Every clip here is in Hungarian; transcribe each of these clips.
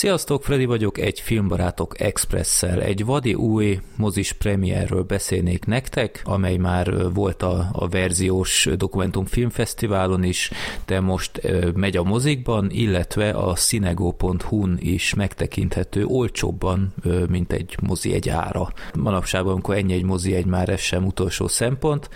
Sziasztok, Freddy vagyok, egy Filmbarátok Expresszel, egy vadi új mozis premierről beszélnék nektek, amely már volt a verziós dokumentumfilmfesztiválon is, de most megy a mozikban, illetve a cinegó.hu-n is megtekinthető olcsóbban, mint egy mozi egy ára. Manapság, amikor ennyi egy mozi egy, már ez sem utolsó szempont.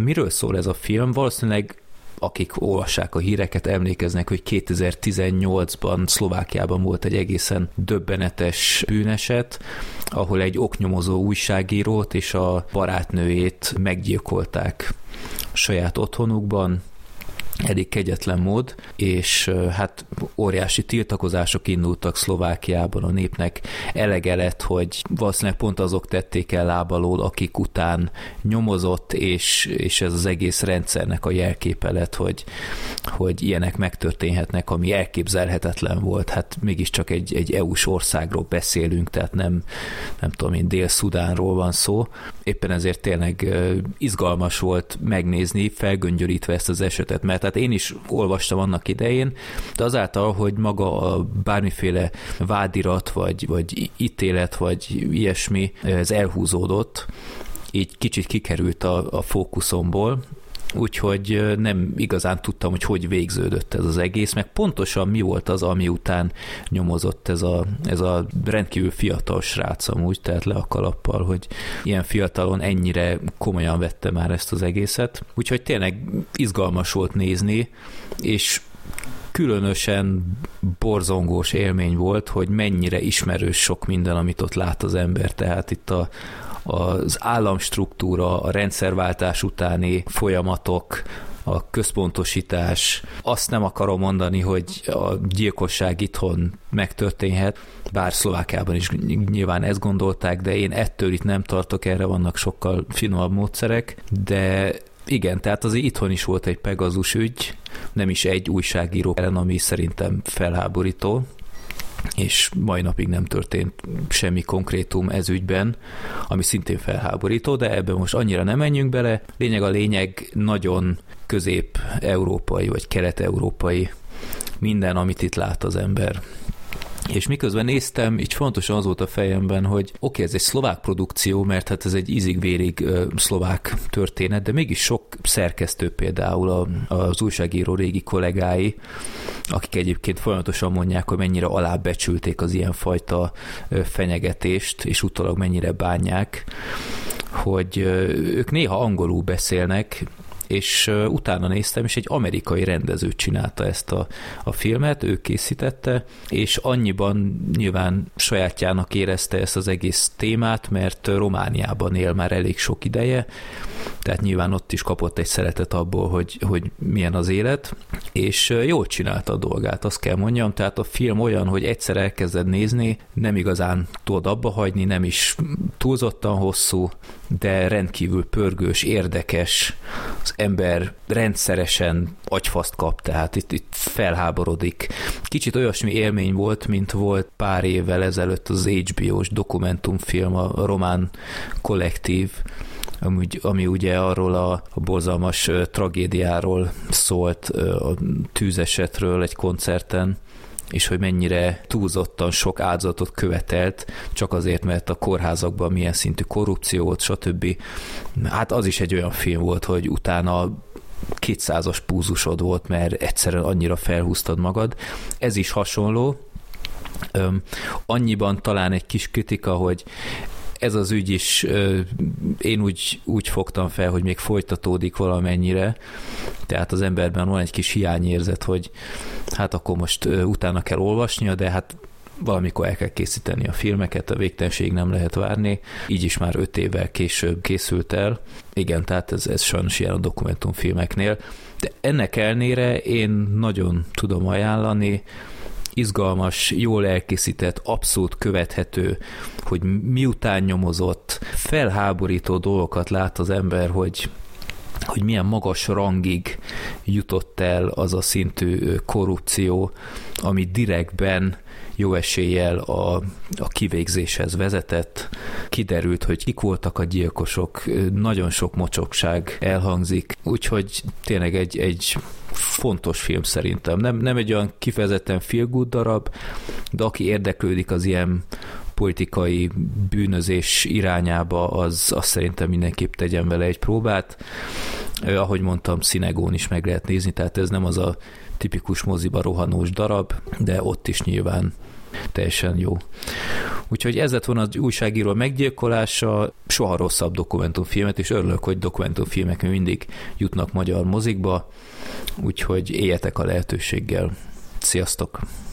Miről szól ez a film? Valószínűleg akik olvassák a híreket, emlékeznek, hogy 2018-ban Szlovákiában volt egy egészen döbbenetes bűneset, ahol egy oknyomozó újságírót és a barátnőjét meggyilkolták saját otthonukban, elég kegyetlen mód, és hát óriási tiltakozások indultak Szlovákiában, a népnek elege lett, hogy valószínűleg pont azok tették el láb alól, akik után nyomozott, és ez az egész rendszernek a jelképe lett, hogy ilyenek megtörténhetnek, ami elképzelhetetlen volt. Hát mégiscsak egy EU-s országról beszélünk, tehát nem tudom én, Dél-Szudánról van szó. Éppen ezért tényleg izgalmas volt megnézni, felgöngyölítve ezt az esetet, mert hát én is olvastam annak idején, de azáltal, hogy maga a bármiféle vádirat, vagy ítélet, vagy ilyesmi, ez elhúzódott, így kicsit kikerült a fókuszomból, úgyhogy nem igazán tudtam, hogy végződött ez az egész, meg pontosan mi volt az, ami után nyomozott ez a rendkívül fiatal srác amúgy, tehát le a kalappal, hogy ilyen fiatalon ennyire komolyan vette már ezt az egészet. Úgyhogy tényleg izgalmas volt nézni, és különösen borzongós élmény volt, hogy mennyire ismerős sok minden, amit ott lát az ember, tehát itt az államstruktúra, a rendszerváltás utáni folyamatok, a központosítás. Azt nem akarom mondani, hogy a gyilkosság itthon megtörténhet, bár Szlovákiában is nyilván ezt gondolták, de én ettől itt nem tartok, erre vannak sokkal finomabb módszerek, de igen, tehát azért itthon is volt egy Pegazus ügy, nem is egy újságíró ellen, ami szerintem felháborító, és mai napig nem történt semmi konkrétum ez ügyben, ami szintén felháborító, de ebben most annyira nem menjünk bele. Lényeg a lényeg, nagyon közép-európai vagy kelet-európai minden, amit itt lát az ember. És miközben néztem, így fontosan az volt a fejemben, hogy oké, ez egy szlovák produkció, mert hát ez egy ízig-vérig szlovák történet, de mégis sok szerkesztő, például az újságíró régi kollégái, akik egyébként folyamatosan mondják, hogy mennyire alábecsülték az ilyenfajta fenyegetést, és utólag mennyire bánják, hogy ők néha angolul beszélnek, és utána néztem, és egy amerikai rendező csinálta ezt a filmet, ő készítette, és annyiban nyilván sajátjának érezte ezt az egész témát, mert Romániában él már elég sok ideje, tehát nyilván ott is kapott egy szeretet abból, hogy milyen az élet, és jól csinálta a dolgát, azt kell mondjam, tehát a film olyan, hogy egyszer elkezded nézni, nem igazán tudod abba hagyni, nem is túlzottan hosszú, de rendkívül pörgős, érdekes, az ember rendszeresen agyfaszt kap, tehát itt felháborodik. Kicsit olyasmi élmény volt, mint volt pár évvel ezelőtt az HBO-s dokumentumfilm, a román kollektív, ami ugye arról a borzalmas tragédiáról szólt, a tűzesetről egy koncerten, és hogy mennyire túlzottan sok áldozatot követelt, csak azért, mert a kórházakban milyen szintű korrupció volt, stb. Hát az is egy olyan film volt, hogy utána 200-as púzusod volt, mert egyszerűen annyira felhúztad magad. Ez is hasonló. Annyiban talán egy kis kritika, hogy ez az ügy is, én úgy fogtam fel, hogy még folytatódik valamennyire, tehát az emberben van egy kis hiányérzet, hogy hát akkor most utána kell olvasnia, de hát valamikor el kell készíteni a filmeket, a végtelenség nem lehet várni, így is már 5 évvel később készült el. Igen, tehát ez sajnos ilyen a dokumentumfilmeknél, de ennek ellenére én nagyon tudom ajánlani, izgalmas, jól elkészített, abszolút követhető, hogy miután nyomozott, felháborító dolgokat lát az ember, hogy hogy milyen magas rangig jutott el az a szintű korrupció, ami direktben jó eséllyel a kivégzéshez vezetett. Kiderült, hogy kik voltak a gyilkosok, nagyon sok mocsokság elhangzik, úgyhogy tényleg egy fontos film szerintem. Nem egy olyan kifejezetten feel good darab, de aki érdeklődik az ilyen politikai bűnözés irányába, az szerintem mindenképp tegyen vele egy próbát. Ahogy mondtam, szinegón is meg lehet nézni, tehát ez nem az a tipikus moziba rohanós darab, de ott is nyilván teljesen jó. Úgyhogy ez lett volna az újságíró meggyilkolása, soha rosszabb dokumentumfilmet, és örülök, hogy dokumentumfilmek mindig jutnak magyar mozikba, úgyhogy éljetek a lehetőséggel. Sziasztok!